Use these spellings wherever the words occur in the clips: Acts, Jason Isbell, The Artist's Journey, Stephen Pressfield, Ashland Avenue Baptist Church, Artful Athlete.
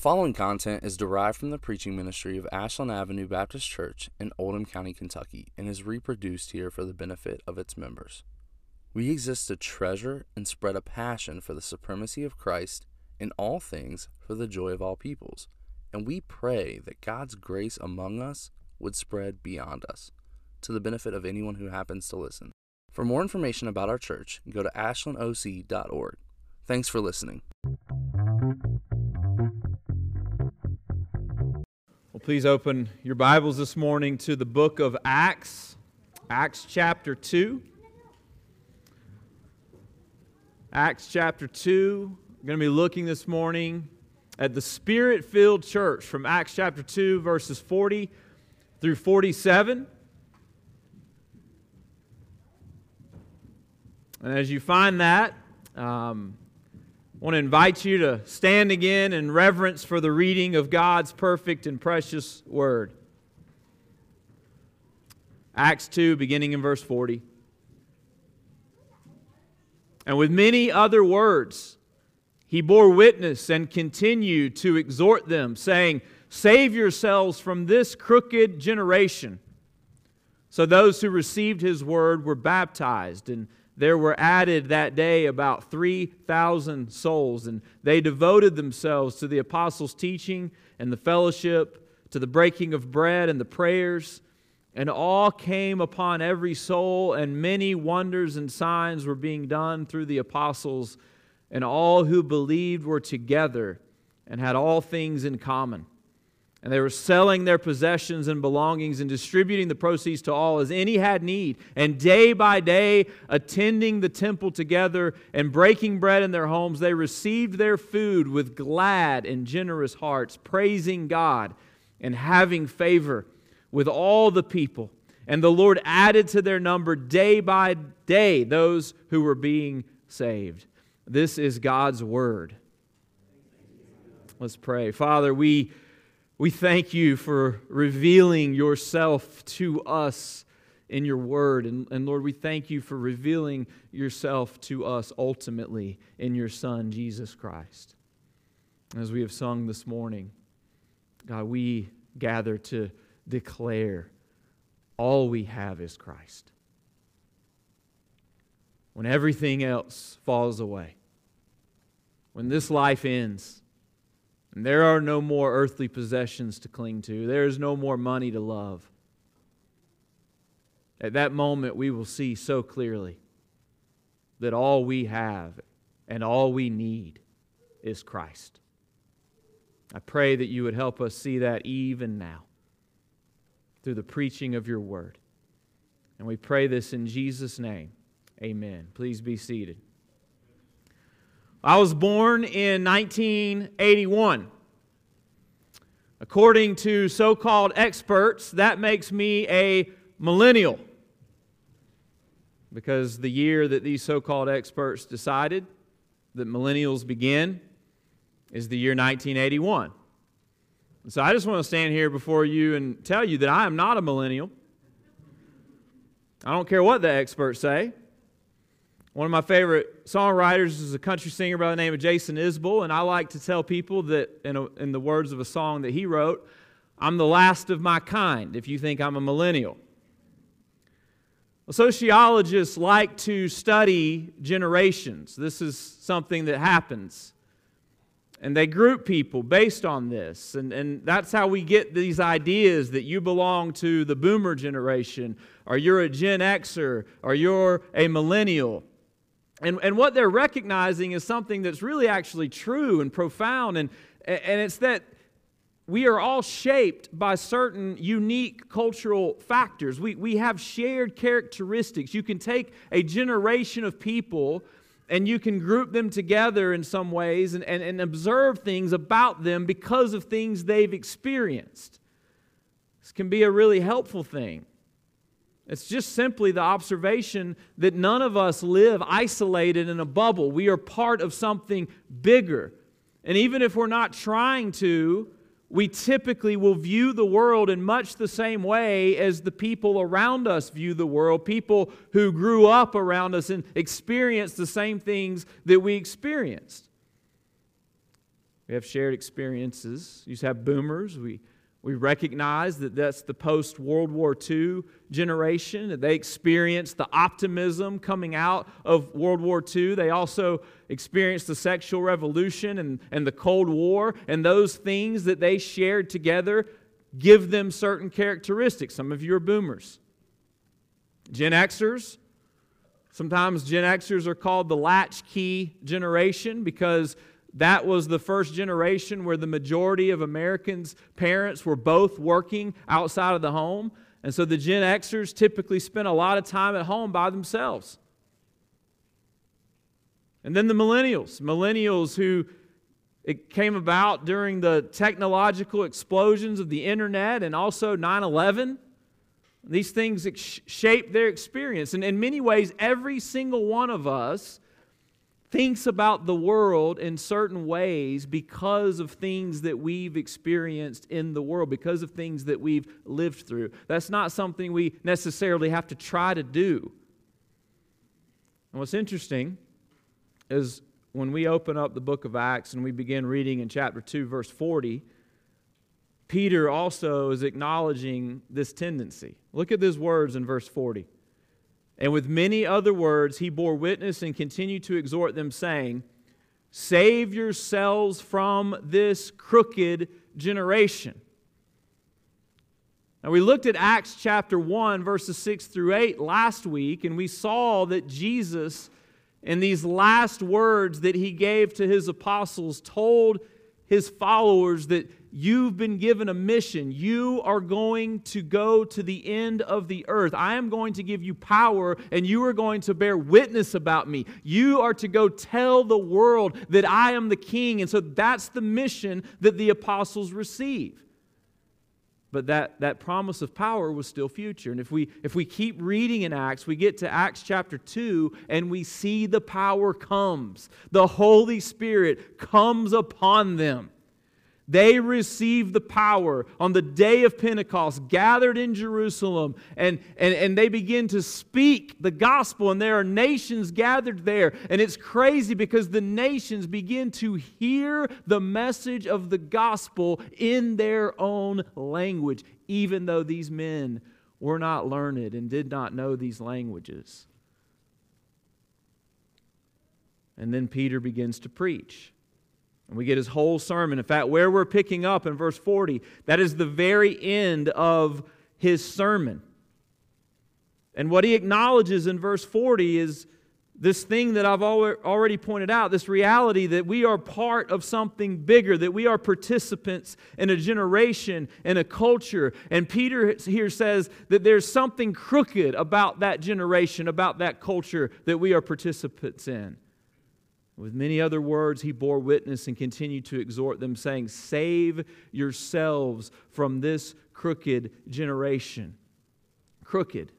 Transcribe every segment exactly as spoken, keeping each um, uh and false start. The following content is derived from the preaching ministry of Ashland Avenue Baptist Church in Oldham County, Kentucky, and is reproduced here for the benefit of its members. We exist to treasure and spread a passion for the supremacy of Christ in all things for the joy of all peoples, and we pray that God's grace among us would spread beyond us, to the benefit of anyone who happens to listen. For more information about our church, go to ashland o c dot org. Thanks for listening. Please open your Bibles this morning to the book of Acts, Acts chapter two. Acts chapter two. We're going to be looking this morning at the Spirit-filled church from Acts chapter two, verses forty through forty-seven. And as you find that, um, I want to invite you to stand again in reverence for the reading of God's perfect and precious word. Acts two, beginning in verse forty. And with many other words, he bore witness and continued to exhort them, saying, "Save yourselves from this crooked generation." So those who received his word were baptized, and there were added that day about three thousand souls, and they devoted themselves to the apostles' teaching and the fellowship, to the breaking of bread and the prayers, and awe came upon every soul, and many wonders and signs were being done through the apostles, and all who believed were together and had all things in common. And they were selling their possessions and belongings and distributing the proceeds to all as any had need. And day by day, attending the temple together and breaking bread in their homes, they received their food with glad and generous hearts, praising God and having favor with all the people. And the Lord added to their number day by day those who were being saved. This is God's word. Let's pray. Father, we... We thank you for revealing yourself to us in your word. And, and Lord, we thank you for revealing yourself to us ultimately in your Son, Jesus Christ. As we have sung this morning, God, we gather to declare all we have is Christ. When everything else falls away, when this life ends, and there are no more earthly possessions to cling to. There is no more money to love. At that moment, we will see so clearly that all we have and all we need is Christ. I pray that you would help us see that even now through the preaching of your word. And we pray this in Jesus' name. Amen. Please be seated. I was born in nineteen eighty-one. According to so-called experts, that makes me a millennial, because the year that these so-called experts decided that millennials begin is the year nineteen eighty-one. And so I just want to stand here before you and tell you that I am not a millennial. I don't care what the experts say. One of my favorite songwriters is a country singer by the name of Jason Isbell, and I like to tell people that, in, a, in the words of a song that he wrote, "I'm the last of my kind if you think I'm a millennial." Well, sociologists like to study generations. This is something that happens. And they group people based on this. And, and that's how we get these ideas that you belong to the boomer generation, or you're a Gen Xer, or you're a millennial. And, and what they're recognizing is something that's really actually true and profound, and, and it's that we are all shaped by certain unique cultural factors. We, we have shared characteristics. You can take a generation of people and you can group them together in some ways and, and, and observe things about them because of things they've experienced. This can be a really helpful thing. It's just simply the observation that none of us live isolated in a bubble. We are part of something bigger. And even if we're not trying to, we typically will view the world in much the same way as the people around us view the world. People who grew up around us and experienced the same things that we experienced. We have shared experiences. You have boomers. We we recognize that that's the post-World War Two generation, that they experienced the optimism coming out of World War Two. They also experienced the sexual revolution and, and the Cold War, and those things that they shared together give them certain characteristics. Some of you are boomers. Gen Xers. Sometimes Gen Xers are called the latchkey generation because that was the first generation where the majority of Americans' parents were both working outside of the home. And so the Gen Xers typically spent a lot of time at home by themselves. And then the millennials. Millennials who it came about during the technological explosions of the internet and also nine eleven. These things shape their experience. And in many ways, every single one of us thinks about the world in certain ways because of things that we've experienced in the world, because of things that we've lived through. That's not something we necessarily have to try to do. And what's interesting is when we open up the book of Acts and we begin reading in chapter two, verse forty, Peter also is acknowledging this tendency. Look at these words in verse forty. And with many other words, he bore witness and continued to exhort them, saying, save yourselves from this crooked generation. Now, we looked at Acts chapter one, verses six through eight last week, and we saw that Jesus, in these last words that he gave to his apostles, told his followers that you've been given a mission. You are going to go to the end of the earth. I am going to give you power, and you are going to bear witness about me. You are to go tell the world that I am the king. And so that's the mission that the apostles receive. But that, that promise of power was still future. And if we, if we keep reading in Acts, we get to Acts chapter two, and we see the power comes. The Holy Spirit comes upon them. They received the power on the day of Pentecost, gathered in Jerusalem, and, and, and they begin to speak the gospel, and there are nations gathered there. And it's crazy because the nations begin to hear the message of the gospel in their own language, even though these men were not learned and did not know these languages. And then Peter begins to preach. And we get his whole sermon. In fact, where we're picking up in verse forty, that is the very end of his sermon. And what he acknowledges in verse forty is this thing that I've already pointed out, this reality that we are part of something bigger, that we are participants in a generation and a culture. And Peter here says that there's something crooked about that generation, about that culture that we are participants in. With many other words, he bore witness and continued to exhort them, saying, save yourselves from this crooked generation. Crooked.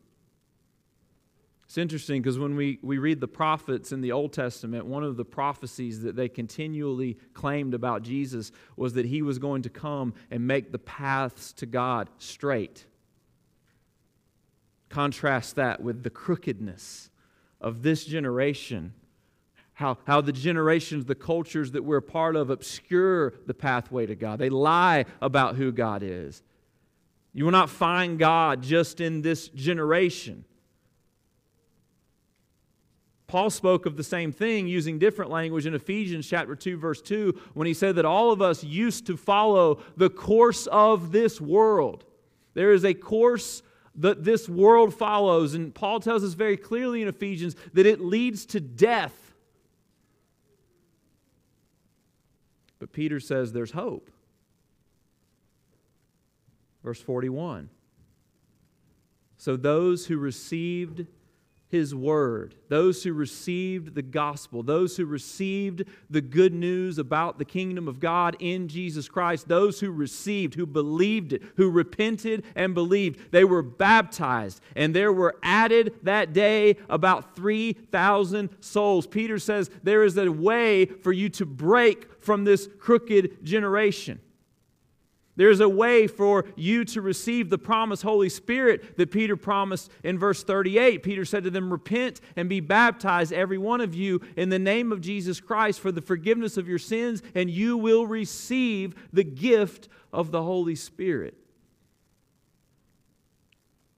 It's interesting because when we, we read the prophets in the Old Testament, one of the prophecies that they continually claimed about Jesus was that he was going to come and make the paths to God straight. Contrast that with the crookedness of this generation. How, how the generations, the cultures that we're part of obscure the pathway to God. They lie about who God is. You will not find God just in this generation. Paul spoke of the same thing using different language in Ephesians chapter two, verse two, when he said that all of us used to follow the course of this world. There is a course that this world follows, and Paul tells us very clearly in Ephesians that it leads to death. But Peter says there's hope. Verse forty-one. So those who received his word, those who received the gospel, those who received the good news about the kingdom of God in Jesus Christ, those who received, who believed it, who repented and believed, they were baptized, and there were added that day about three thousand souls. Peter says there is a way for you to break from this crooked generation. There's a way for you to receive the promised Holy Spirit that Peter promised in verse thirty-eight. Peter said to them, repent and be baptized, every one of you, in the name of Jesus Christ for the forgiveness of your sins, and you will receive the gift of the Holy Spirit.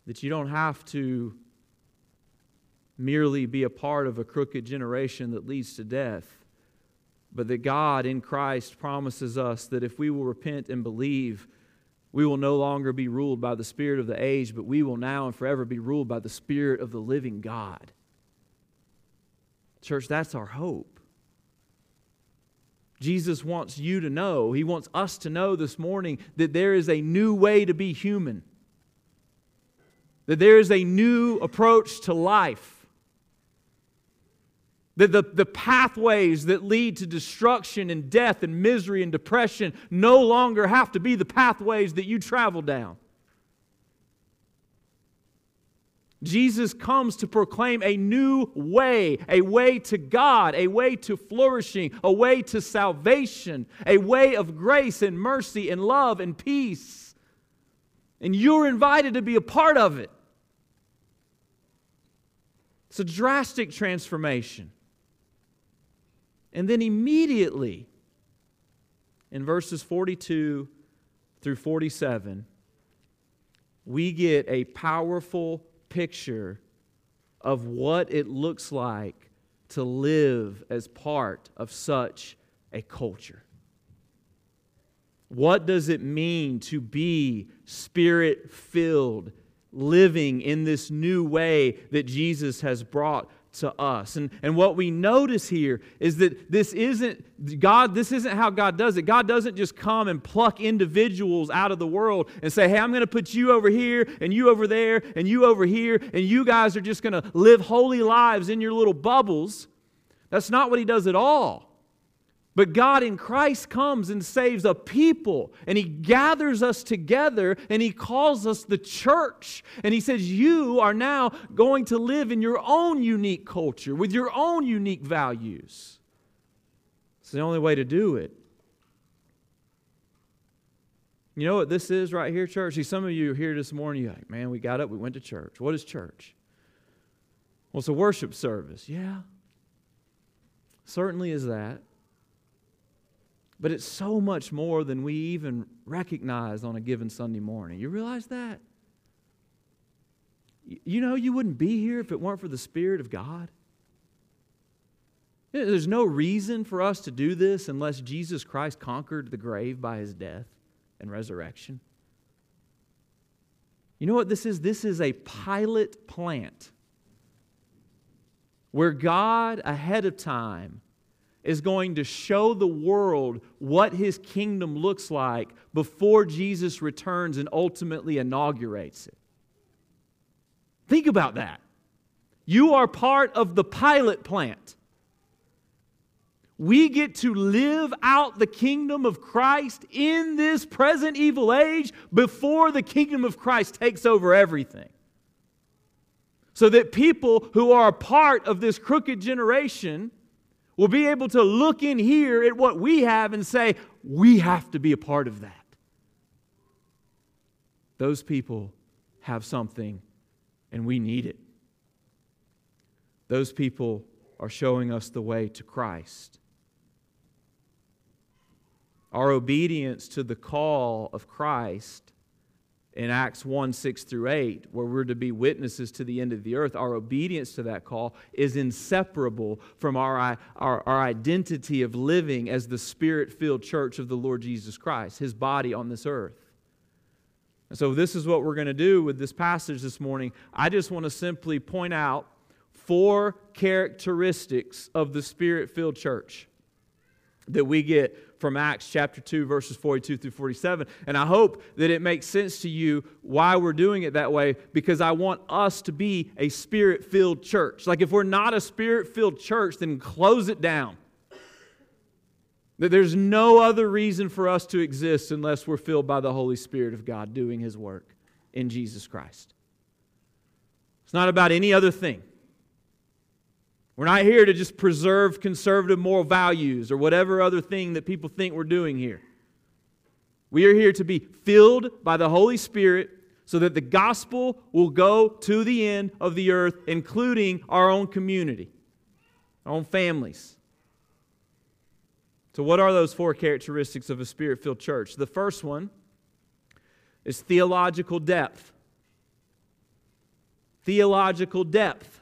That you don't have to merely be a part of a crooked generation that leads to death, but that God in Christ promises us that if we will repent and believe, we will no longer be ruled by the spirit of the age, but we will now and forever be ruled by the Spirit of the living God. Church, that's our hope. Jesus wants you to know, He wants us to know this morning, that there is a new way to be human. That there is a new approach to life. That the, the pathways that lead to destruction and death and misery and depression no longer have to be the pathways that you travel down. Jesus comes to proclaim a new way, a way to God, a way to flourishing, a way to salvation, a way of grace and mercy and love and peace. And you're invited to be a part of it. It's a drastic transformation. And then immediately, in verses forty-two through forty-seven, we get a powerful picture of what it looks like to live as part of such a culture. What does it mean to be Spirit-filled, living in this new way that Jesus has brought to us? And, and what we notice here is that this isn't God, this isn't how God does it. God doesn't just come and pluck individuals out of the world and say, hey, I'm going to put you over here and you over there and you over here and you guys are just going to live holy lives in your little bubbles. That's not what He does at all. But God in Christ comes and saves a people, and He gathers us together, and He calls us the church. And He says, you are now going to live in your own unique culture with your own unique values. It's the only way to do it. You know what this is right here, church? See, some of you are here this morning, you're like, man, we got up, we went to church. What is church? Well, it's a worship service. Yeah, certainly is that. But it's so much more than we even recognize on a given Sunday morning. You realize that? You know, you wouldn't be here if it weren't for the Spirit of God. There's no reason for us to do this unless Jesus Christ conquered the grave by His death and resurrection. You know what this is? This is a pilot plant where God, ahead of time, is going to show the world what His kingdom looks like before Jesus returns and ultimately inaugurates it. Think about that. You are part of the pilot plant. We get to live out the kingdom of Christ in this present evil age before the kingdom of Christ takes over everything. So that people who are a part of this crooked generation we'll be able to look in here at what we have and say, we have to be a part of that. Those people have something and we need it. Those people are showing us the way to Christ. Our obedience to the call of Christ in Acts one, six through eight, where we're to be witnesses to the end of the earth, our obedience to that call is inseparable from our, our, our identity of living as the Spirit-filled church of the Lord Jesus Christ, His body on this earth. And so this is what we're going to do with this passage this morning. I just want to simply point out four characteristics of the Spirit-filled church that we get from Acts chapter two, verses forty-two through forty-seven. And I hope that it makes sense to you why we're doing it that way, because I want us to be a Spirit-filled church. Like, if we're not a Spirit-filled church, then close it down. That there's no other reason for us to exist unless we're filled by the Holy Spirit of God doing His work in Jesus Christ. It's not about any other thing. We're not here to just preserve conservative moral values or whatever other thing that people think we're doing here. We are here to be filled by the Holy Spirit so that the gospel will go to the end of the earth, including our own community, our own families. So what are those four characteristics of a Spirit-filled church? The first one is theological depth. Theological depth.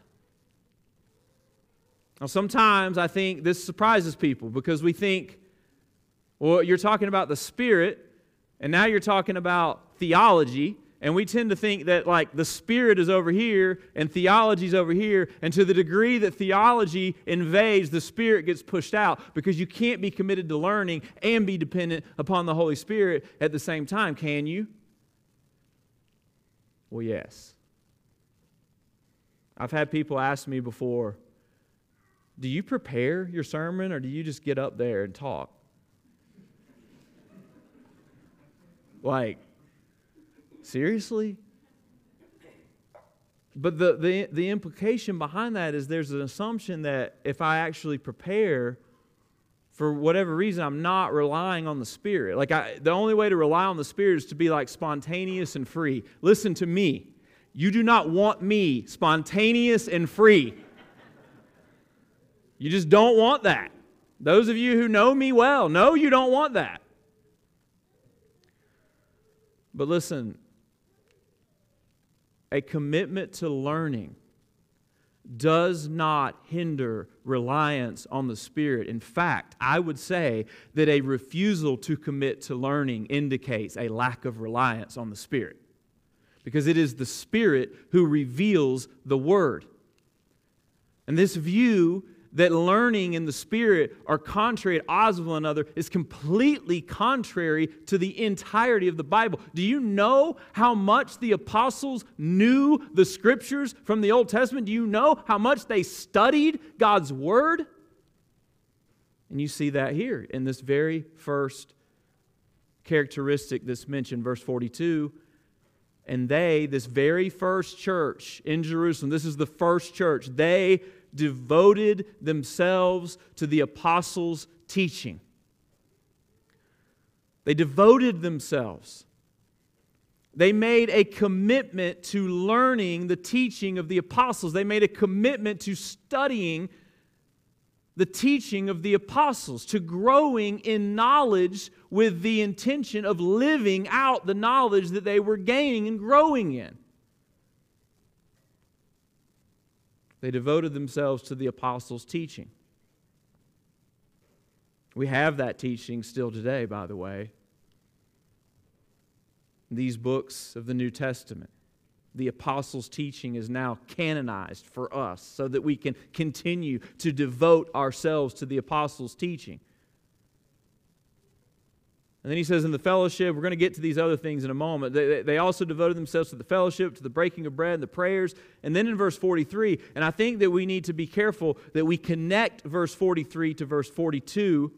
Now, sometimes I think this surprises people because we think, well, you're talking about the Spirit, and now you're talking about theology, and we tend to think that, like, the Spirit is over here and theology is over here, and to the degree that theology invades, the Spirit gets pushed out, because you can't be committed to learning and be dependent upon the Holy Spirit at the same time, can you? Well, yes. I've had people ask me before, do you prepare your sermon or do you just get up there and talk? Like, seriously? But the, the, the implication behind that is there's an assumption that if I actually prepare, for whatever reason, I'm not relying on the Spirit. Like, I, the only way to rely on the Spirit is to be, like, spontaneous and free. Listen to me. You do not want me spontaneous and free. You just don't want that. Those of you who know me well know you don't want that. But listen, a commitment to learning does not hinder reliance on the Spirit. In fact, I would say that a refusal to commit to learning indicates a lack of reliance on the Spirit, because it is the Spirit who reveals the Word. And this view that learning and the Spirit are contrary at odds with one another is completely contrary to the entirety of the Bible. Do you know how much the apostles knew the Scriptures from the Old Testament? Do you know how much they studied God's Word? And you see that here in this very first characteristic that's mentioned, verse forty-two. And they, this very first church in Jerusalem, this is the first church, they devoted themselves to the apostles' teaching. They devoted themselves. They made a commitment to learning the teaching of the apostles. They made a commitment to studying the teaching of the apostles, to growing in knowledge with the intention of living out the knowledge that they were gaining and growing in. They devoted themselves to the apostles' teaching. We have that teaching still today, by the way. These books of the New Testament, the apostles' teaching is now canonized for us so that we can continue to devote ourselves to the apostles' teaching. And then he says in the fellowship, we're going to get to these other things in a moment. They, they also devoted themselves to the fellowship, to the breaking of bread and the prayers. And then in verse forty-three, and I think that we need to be careful that we connect verse forty-three to verse forty-two,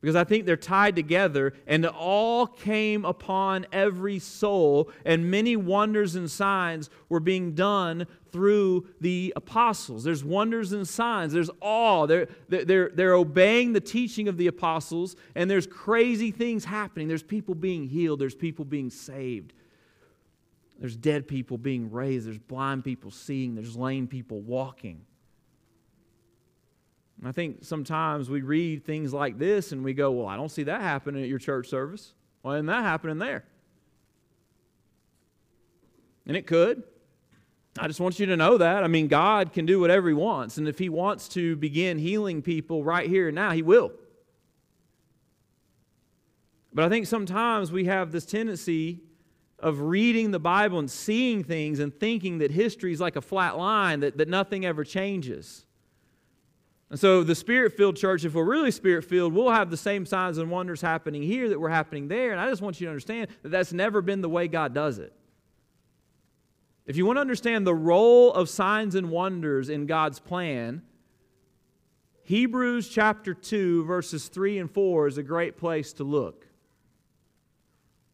because I think they're tied together. And all came upon every soul, and many wonders and signs were being done through the apostles. There's wonders and signs. There's awe. They're, they're, they're obeying the teaching of the apostles, and there's crazy things happening. There's people being healed. There's people being saved. There's dead people being raised. There's blind people seeing. There's lame people walking. And I think sometimes we read things like this and we go, well, I don't see that happening at your church service. Why isn't that happening there? And it could. I just want you to know that. I mean, God can do whatever He wants. And if He wants to begin healing people right here and now, He will. But I think sometimes we have this tendency of reading the Bible and seeing things and thinking that history is like a flat line, that, that nothing ever changes. And so the Spirit-filled church, if we're really Spirit-filled, we'll have the same signs and wonders happening here that were happening there. And I just want you to understand that that's never been the way God does it. If you want to understand the role of signs and wonders in God's plan, Hebrews chapter two, verses three and four is a great place to look.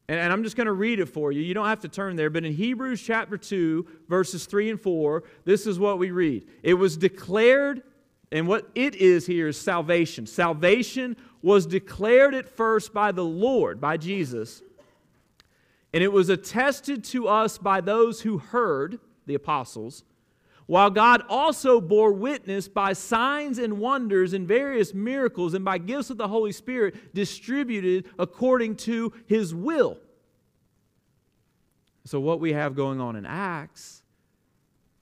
And, and I'm just going to read it for you. You don't have to turn there, but in Hebrews chapter two, verses three and four, this is what we read. It was declared, and what it is here is salvation. Salvation was declared at first by the Lord, by Jesus, And it was attested to us by those who heard, the apostles, while God also bore witness by signs and wonders and various miracles and by gifts of the Holy Spirit distributed according to His will. So what we have going on in Acts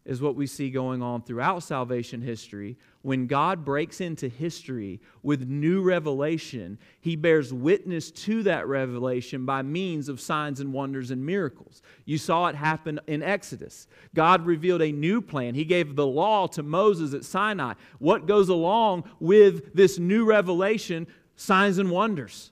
is what we see going on throughout salvation history. When God breaks into history with new revelation, He bears witness to that revelation by means of signs and wonders and miracles. You saw it happen in Exodus. God revealed a new plan. He gave the law to Moses at Sinai. What goes along with this new revelation? Signs and wonders.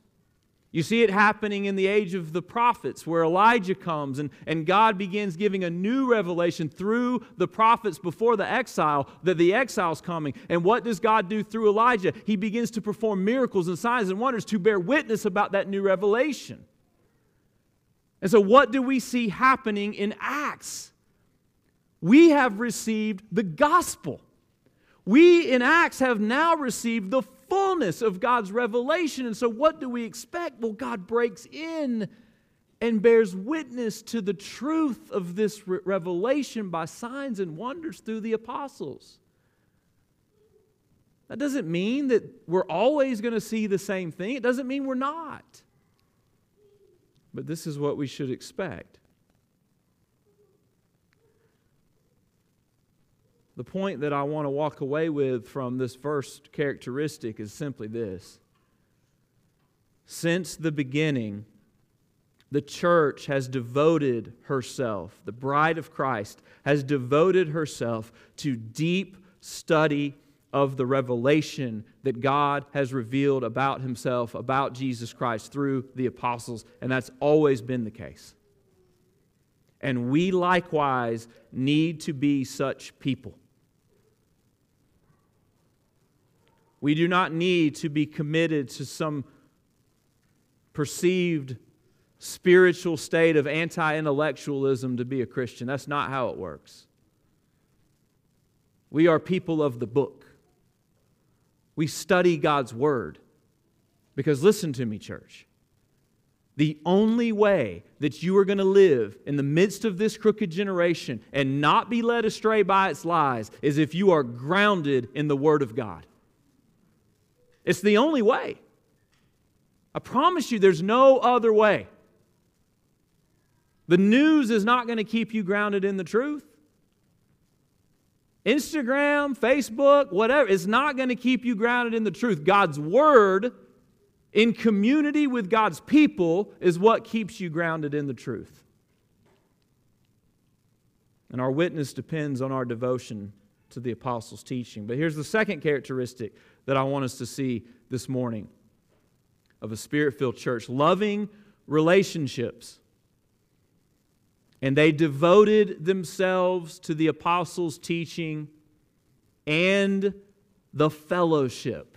You see it happening in the age of the prophets where Elijah comes and, and God begins giving a new revelation through the prophets before the exile, that the exile's coming. And what does God do through Elijah? He begins to perform miracles and signs and wonders to bear witness about that new revelation. And so what do we see happening in Acts? We have received the gospel. We in Acts have now received the fullness of God's revelation. And so what do we expect? Well, God breaks in and bears witness to the truth of this re- revelation by signs and wonders through the apostles. That doesn't mean that we're always going to see the same thing. It doesn't mean we're not. But this is what we should expect. The point that I want to walk away with from this first characteristic is simply this. Since the beginning, the church has devoted herself, the bride of Christ has devoted herself to deep study of the revelation that God has revealed about Himself, about Jesus Christ through the apostles, and that's always been the case. And we likewise need to be such people. We do not need to be committed to some perceived spiritual state of anti-intellectualism to be a Christian. That's not how it works. We are people of the book. We study God's Word. Because listen to me, church. The only way that you are going to live in the midst of this crooked generation and not be led astray by its lies is if you are grounded in the Word of God. It's the only way. I promise you, there's no other way. The news is not going to keep you grounded in the truth. Instagram, Facebook, whatever, it's not going to keep you grounded in the truth. God's Word, in community with God's people, is what keeps you grounded in the truth. And our witness depends on our devotion to the apostles' teaching. But here's the second characteristic that I want us to see this morning of a Spirit-filled church: loving relationships. And they devoted themselves to the apostles' teaching and the fellowship.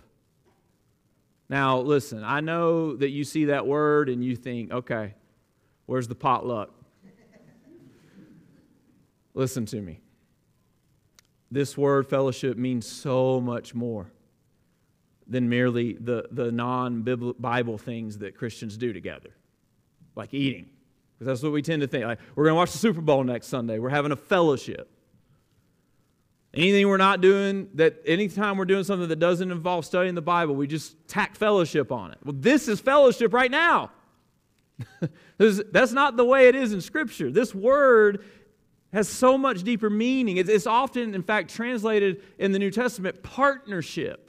Now, listen, I know that you see that word and you think, okay, where's the potluck? Listen to me. This word fellowship means so much more than merely the, the non-Bible things that Christians do together, like eating. Because that's what we tend to think. Like, we're going to watch the Super Bowl next Sunday. We're having a fellowship. Anything we're not doing, that anytime we're doing something that doesn't involve studying the Bible, we just tack fellowship on it. Well, this is fellowship right now. That's not the way it is in Scripture. This word has so much deeper meaning. It's, it's often, in fact, translated in the New Testament, partnership.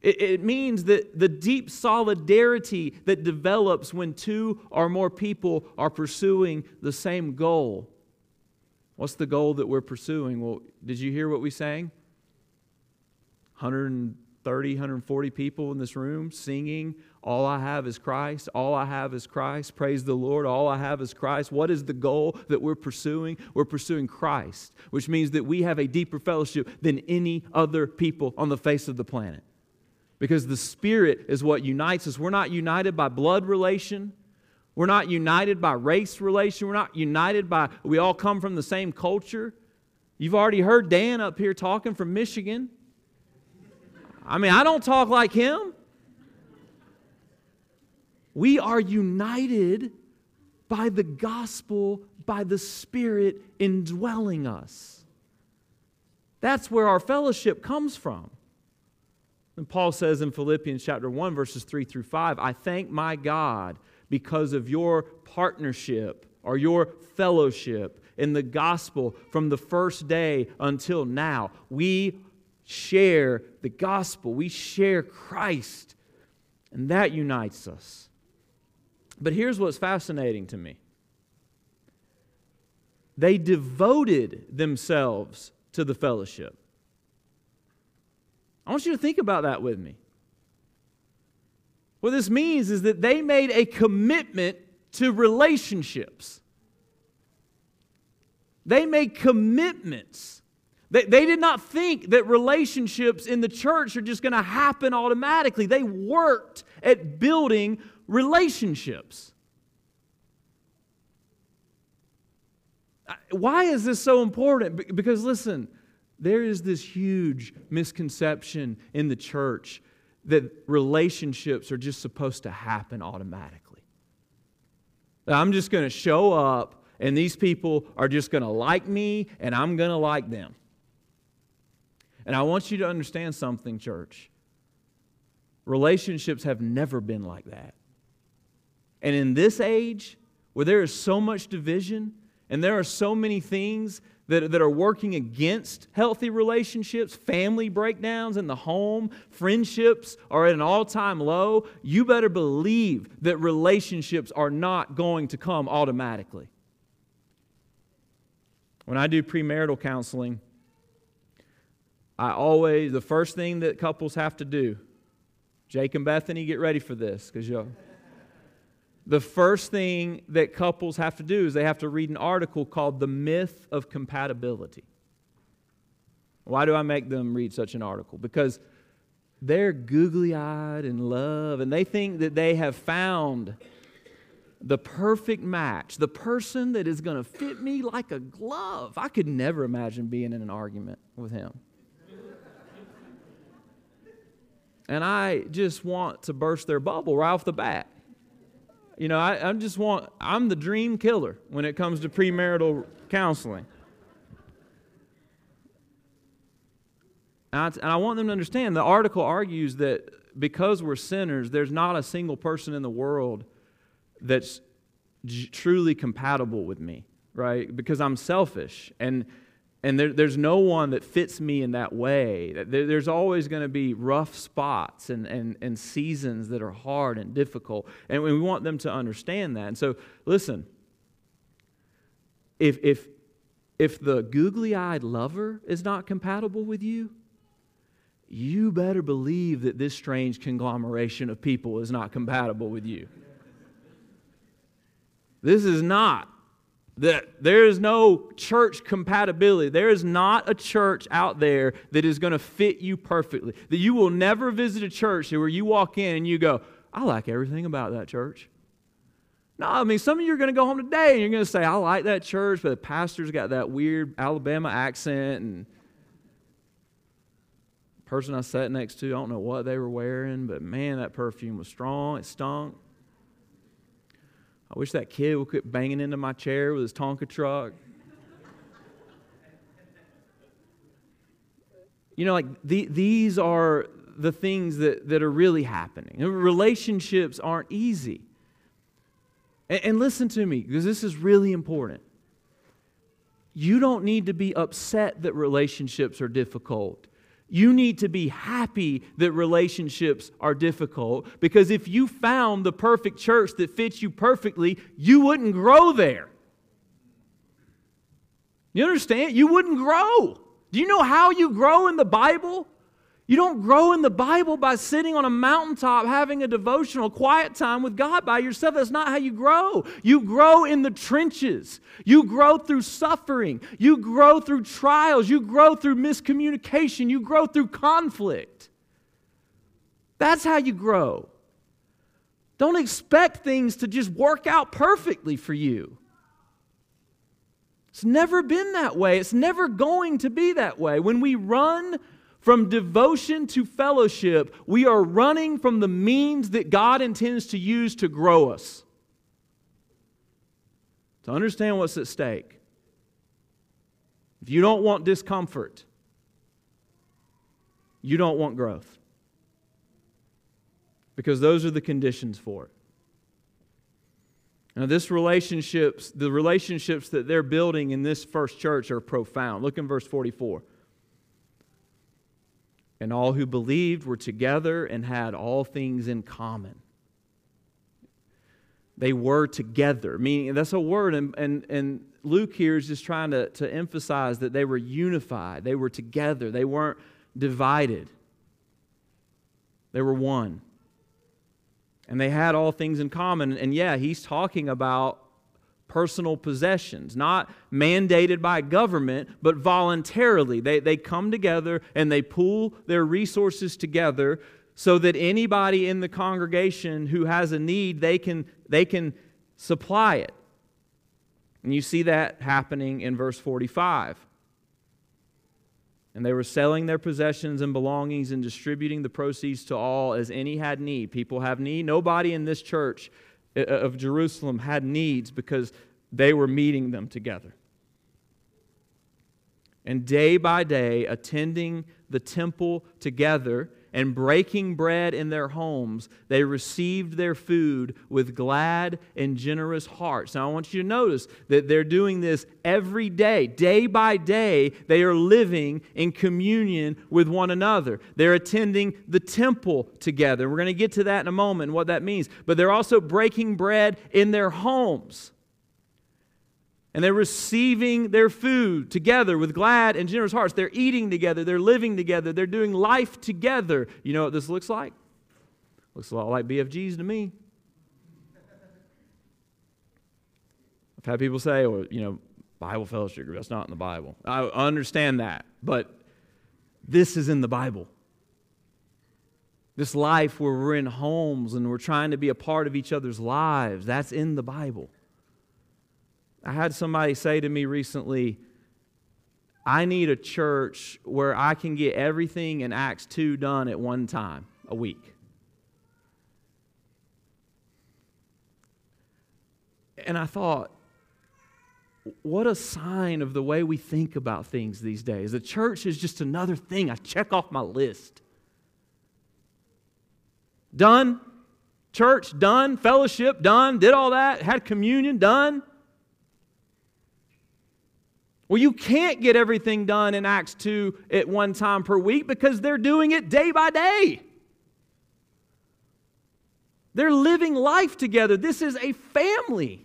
It means that the deep solidarity that develops when two or more people are pursuing the same goal. What's the goal that we're pursuing? Well, did you hear what we sang? one hundred thirty, one hundred forty people in this room singing, "All I have is Christ, all I have is Christ, praise the Lord, all I have is Christ." What is the goal that we're pursuing? We're pursuing Christ, which means that we have a deeper fellowship than any other people on the face of the planet. Because the Spirit is what unites us. We're not united by blood relation. We're not united by race relation. We're not united by, we all come from the same culture. You've already heard Dan up here talking from Michigan. I mean, I don't talk like him. We are united by the gospel, by the Spirit indwelling us. That's where our fellowship comes from. And Paul says in Philippians chapter one, verses three through five, I thank my God because of your partnership or your fellowship in the gospel from the first day until now. We share the gospel. We share Christ. And that unites us. But here's what's fascinating to me. They devoted themselves to the fellowship. I want you to think about that with me. What this means is that they made a commitment to relationships. They made commitments. They, they did not think that relationships in the church are just going to happen automatically. They worked at building relationships. Why is this so important? Because listen, there is this huge misconception in the church that relationships are just supposed to happen automatically. I'm just going to show up and these people are just going to like me and I'm going to like them. And I want you to understand something, church. Relationships have never been like that. And in this age where there is so much division and there are so many things that, that are working against healthy relationships, family breakdowns in the home, friendships are at an all-time low, you better believe that relationships are not going to come automatically. When I do premarital counseling, I always, the first thing that couples have to do, Jake and Bethany, get ready for this, because y'all... The first thing that couples have to do is they have to read an article called The Myth of Compatibility. Why do I make them read such an article? Because they're googly-eyed in love, and they think that they have found the perfect match, the person that is going to fit me like a glove. I could never imagine being in an argument with him. And I just want to burst their bubble right off the bat. You know, I, I just want, I'm the dream killer when it comes to premarital counseling. And I, and I want them to understand, the article argues that because we're sinners, there's not a single person in the world that's j- truly compatible with me, right? Because I'm selfish, and and there, there's no one that fits me in that way. There, there's always going to be rough spots and, and, and seasons that are hard and difficult. And we want them to understand that. And so, listen, if, if, if the googly-eyed lover is not compatible with you, you better believe that this strange conglomeration of people is not compatible with you. This is not. That there is no church compatibility. There is not a church out there that is going to fit you perfectly. That you will never visit a church where you walk in and you go, I like everything about that church. No, I mean, some of you are going to go home today and you're going to say, I like that church, but the pastor's got that weird Alabama accent, and the person I sat next to, I don't know what they were wearing, but man, that perfume was strong. It stunk. I wish that kid would quit banging into my chair with his Tonka truck. You know, like the, these are the things that, that are really happening. Relationships aren't easy. And, and listen to me, because this is really important. You don't need to be upset that relationships are difficult. You need to be happy that relationships are difficult, because if you found the perfect church that fits you perfectly, you wouldn't grow there. You understand? You wouldn't grow. Do you know how you grow in the Bible? You don't grow in the Bible by sitting on a mountaintop having a devotional quiet time with God by yourself. That's not how you grow. You grow in the trenches. You grow through suffering. You grow through trials. You grow through miscommunication. You grow through conflict. That's how you grow. Don't expect things to just work out perfectly for you. It's never been that way. It's never going to be that way. When we run from devotion to fellowship, we are running from the means that God intends to use to grow us. So understand what's at stake. If you don't want discomfort, you don't want growth. Because those are the conditions for it. Now, this relationships, the relationships that they're building in this first church are profound. Look in verse forty-four. And all who believed were together and had all things in common. They were together. Meaning, that's a word, and, and, and Luke here is just trying to, to emphasize that they were unified. They were together. They weren't divided. They were one. And they had all things in common. And yeah, he's talking about personal possessions, not mandated by government, but voluntarily. They, they come together and they pool their resources together so that anybody in the congregation who has a need, they can, they can supply it. And you see that happening in verse forty-five. And they were selling their possessions and belongings and distributing the proceeds to all as any had need. People have need. Nobody in this church of Jerusalem had needs because they were meeting them together. And day by day, attending the temple together and breaking bread in their homes, they received their food with glad and generous hearts. Now I want you to notice that they're doing this every day. Day by day, they are living in communion with one another. They're attending the temple together. We're going to get to that in a moment and what that means. But they're also breaking bread in their homes. And they're receiving their food together with glad and generous hearts. They're eating together. They're living together. They're doing life together. You know what this looks like? Looks a lot like B F Gs to me. I've had people say, well, you know, Bible fellowship group, that's not in the Bible. I understand that, but this is in the Bible. This life where we're in homes and we're trying to be a part of each other's lives, that's in the Bible. I had somebody say to me recently, I need a church where I can get everything in Acts two done at one time a week. And I thought, what a sign of the way we think about things these days. The church is just another thing I check off my list. Done. Church, done. Fellowship, done. Did all that. Had communion, done. Well, you can't get everything done in Acts two at one time per week because they're doing it day by day. They're living life together. This is a family.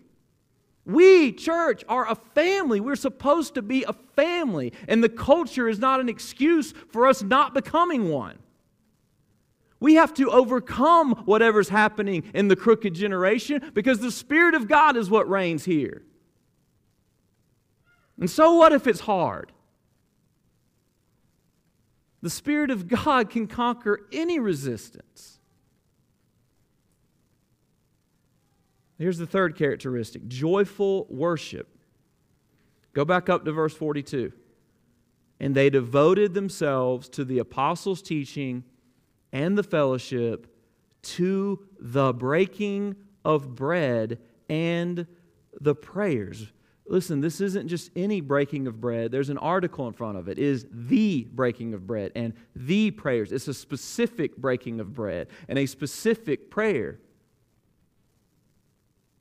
We, church, are a family. We're supposed to be a family. And the culture is not an excuse for us not becoming one. We have to overcome whatever's happening in the crooked generation because the Spirit of God is what reigns here. And so what if it's hard? The Spirit of God can conquer any resistance. Here's the third characteristic, joyful worship. Go back up to verse forty-two. And they devoted themselves to the apostles' teaching and the fellowship, to the breaking of bread and the prayers. Listen, this isn't just any breaking of bread. There's an article in front of it. It is the breaking of bread and the prayers. It's a specific breaking of bread and a specific prayer.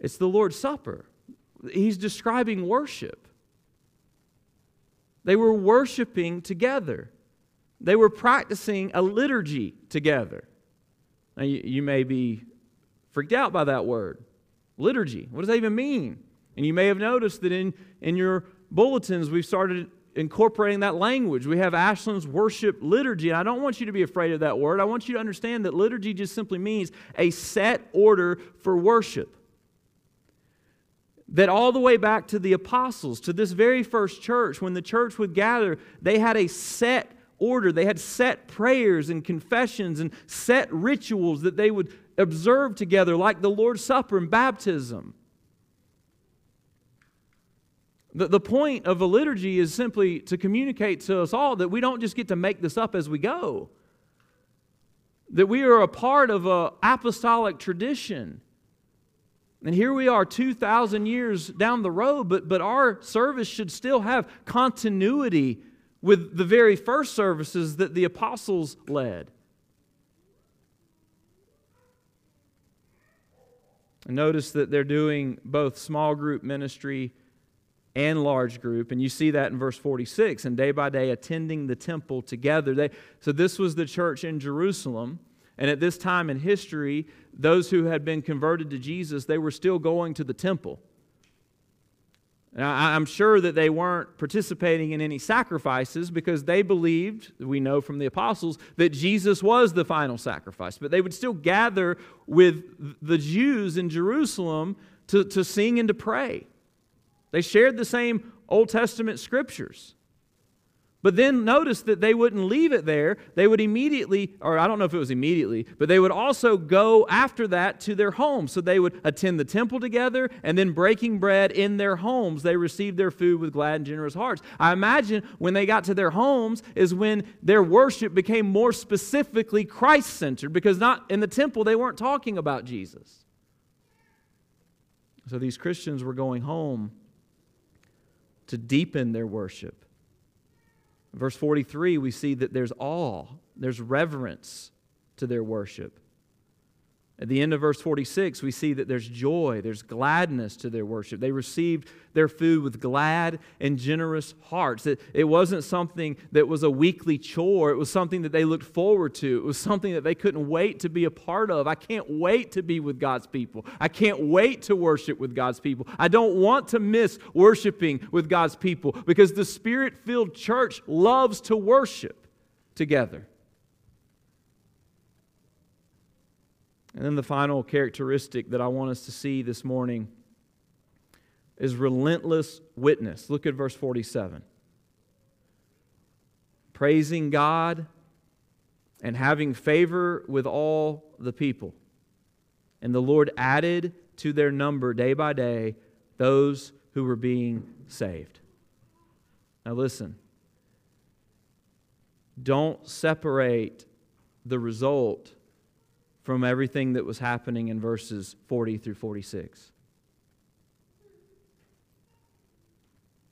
It's the Lord's Supper. He's describing worship. They were worshiping together. They were practicing a liturgy together. Now, you, you may be freaked out by that word. Liturgy. What does that even mean? And you may have noticed that in, in your bulletins, we've started incorporating that language. We have Ashland's worship liturgy. And I don't want you to be afraid of that word. I want you to understand that liturgy just simply means a set order for worship. That all the way back to the apostles, to this very first church, when the church would gather, they had a set order. They had set prayers and confessions and set rituals that they would observe together, like the Lord's Supper and baptism. The point of a liturgy is simply to communicate to us all that we don't just get to make this up as we go. That we are a part of an apostolic tradition And here we are two thousand years down the road, but, but our service should still have continuity with the very first services that the apostles led. And notice that they're doing both small group ministry and large group, and you see that in verse forty-six, and day by day attending the temple together. They, so this was the church in Jerusalem. And at this time in history, those who had been converted to Jesus, they were still going to the temple. Now, I'm sure that they weren't participating in any sacrifices because they believed, we know from the apostles, that Jesus was the final sacrifice. But they would still gather with the Jews in Jerusalem to, to sing and to pray. They shared the same Old Testament scriptures. But then notice that they wouldn't leave it there. They would immediately, or I don't know if it was immediately, but they would also go after that to their homes. So they would attend the temple together, and then breaking bread in their homes, they received their food with glad and generous hearts. I imagine when they got to their homes is when their worship became more specifically Christ-centered, because not in the temple they weren't talking about Jesus. So these Christians were going home to deepen their worship. Verse forty-three, we see that there's awe, there's reverence to their worship. At the end of verse forty-six, we see that there's joy, there's gladness to their worship. They received their food with glad and generous hearts. It, it wasn't something that was a weekly chore. It was something that they looked forward to. It was something that they couldn't wait to be a part of. I can't wait to be with God's people. I can't wait to worship with God's people. I don't want to miss worshiping with God's people, because the Spirit-filled church loves to worship together. And then the final characteristic that I want us to see this morning is relentless witness. Look at verse forty-seven. Praising God and having favor with all the people. And the Lord added to their number day by day those who were being saved. Now listen. Don't separate the result from everything that was happening in verses forty through forty-six.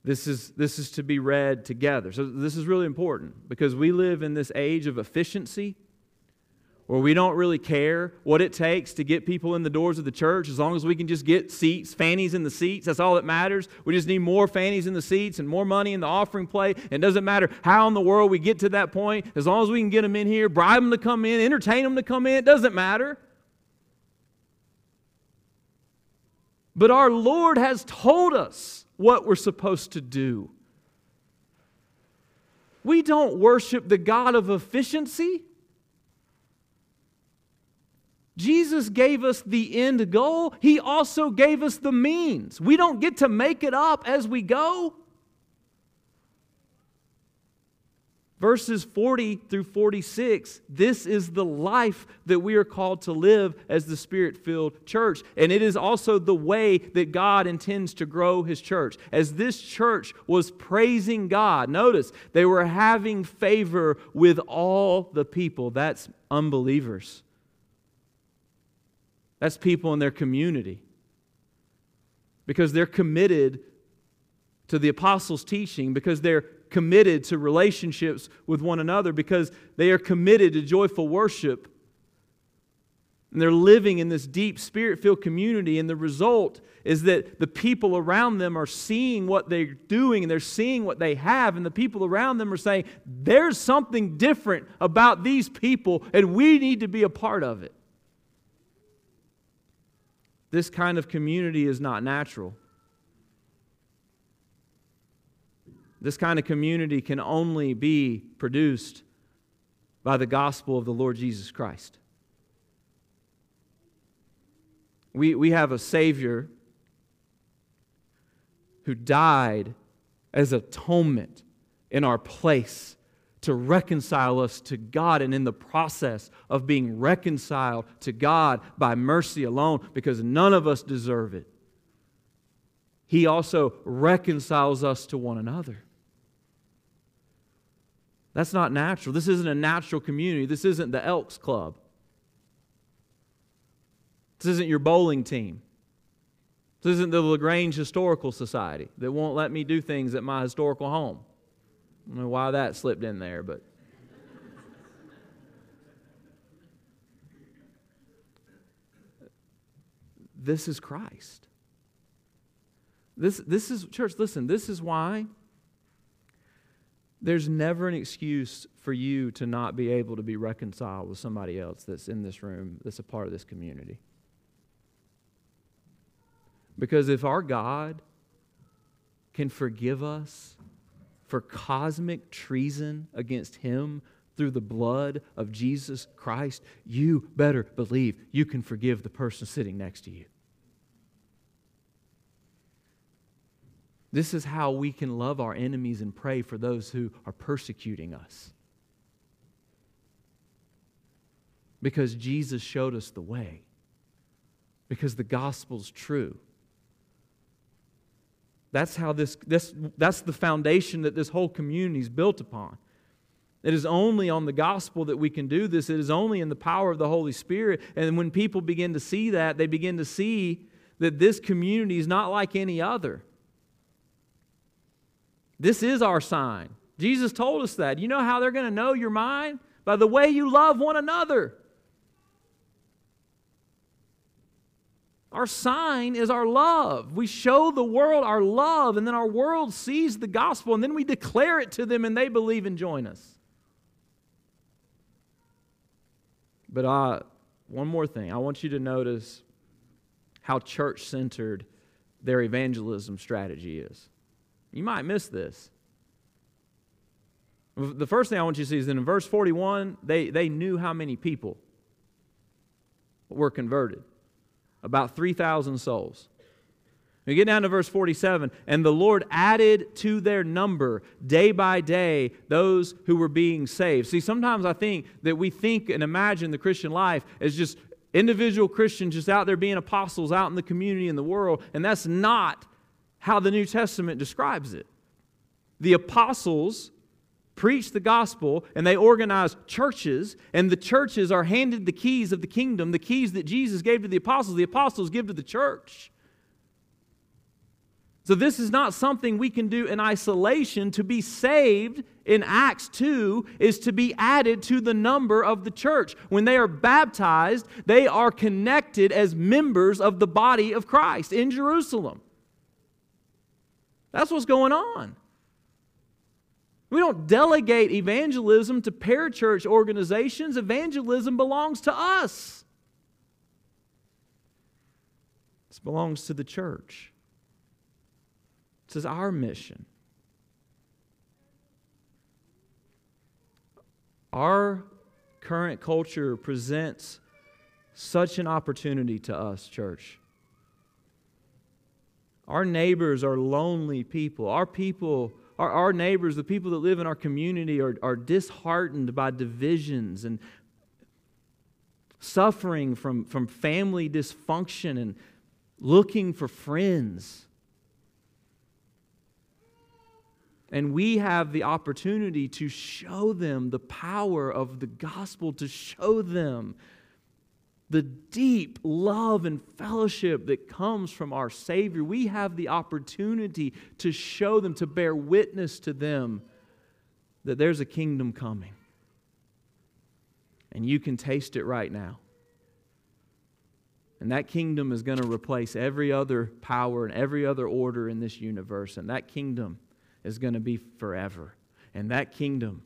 This is, this is to be read together. So this is really important, because we live in this age of efficiency where we don't really care what it takes to get people in the doors of the church as long as we can just get seats, fannies in the seats. That's all that matters. We just need more fannies in the seats and more money in the offering plate. It doesn't matter how in the world we get to that point. As long as we can get them in here, bribe them to come in, entertain them to come in, it doesn't matter. But our Lord has told us what we're supposed to do. We don't worship the God of efficiency. Jesus gave us the end goal. He also gave us the means. We don't get to make it up as we go. Verses forty through forty-six, this is the life that we are called to live as the Spirit-filled church. And it is also the way that God intends to grow His church. As this church was praising God, notice, they were having favor with all the people. That's unbelievers. That's people in their community, because they're committed to the apostles' teaching, because they're committed to relationships with one another, because they are committed to joyful worship. And they're living in this deep Spirit-filled community, and the result is that the people around them are seeing what they're doing, and they're seeing what they have, and the people around them are saying, there's something different about these people, and we need to be a part of it. This kind of community is not natural. This kind of community can only be produced by the gospel of the Lord Jesus Christ. We, we have a Savior who died as atonement in our place to reconcile us to God, and in the process of being reconciled to God by mercy alone, because none of us deserve it, He also reconciles us to one another. That's not natural. This isn't a natural community. This isn't the Elks Club. This isn't your bowling team. This isn't the LaGrange Historical Society that won't let me do things at my historical home. I don't know why that slipped in there, but. This is Christ. This, this is, church, listen, this is why there's never an excuse for you to not be able to be reconciled with somebody else that's in this room, that's a part of this community. Because if our God can forgive us for cosmic treason against Him through the blood of Jesus Christ, you better believe you can forgive the person sitting next to you. This is how we can love our enemies and pray for those who are persecuting us. Because Jesus showed us the way. Because the gospel's true. That's how this, this that's the foundation that this whole community is built upon. It is only on the gospel that we can do this. It is only in the power of the Holy Spirit. And when people begin to see that, they begin to see that this community is not like any other. This is our sign. Jesus told us that. You know how they're going to know you're mine? By the way you love one another. Our sign is our love. We show the world our love, and then our world sees the gospel, and then we declare it to them, and they believe and join us. But uh, one more thing. I want you to notice how church-centered their evangelism strategy is. You might miss this. The first thing I want you to see is that in verse forty-one, they, they knew how many people were converted. About three thousand souls. We get down to verse forty-seven. And the Lord added to their number day by day those who were being saved. See, sometimes I think that we think and imagine the Christian life as just individual Christians just out there being apostles out in the community in the world. And that's not how the New Testament describes it. The apostles preach the gospel, and they organize churches, and the churches are handed the keys of the kingdom, the keys that Jesus gave to the apostles, the apostles give to the church. So this is not something we can do in isolation. To be saved in Acts two is to be added to the number of the church. When they are baptized, they are connected as members of the body of Christ in Jerusalem. That's what's going on. We don't delegate evangelism to parachurch organizations. Evangelism belongs to us. This belongs to the church. This is our mission. Our current culture presents such an opportunity to us, church. Our neighbors are lonely people. Our people... Our neighbors, the people that live in our community, are, are disheartened by divisions and suffering from, from family dysfunction and looking for friends. And we have the opportunity to show them the power of the gospel, to show them the deep love and fellowship that comes from our Savior. We have the opportunity to show them, to bear witness to them that there's a kingdom coming. And you can taste it right now. And that kingdom is going to replace every other power and every other order in this universe. And that kingdom is going to be forever. And that kingdom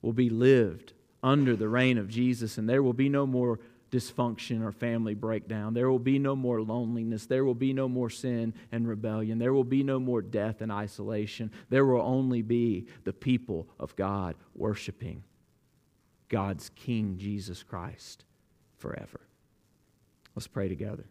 will be lived under the reign of Jesus. And there will be no more dysfunction or family breakdown. There will be no more loneliness. There will be no more sin and rebellion. There will be no more death and isolation. There will only be the people of God worshiping God's King Jesus Christ forever. Let's pray together.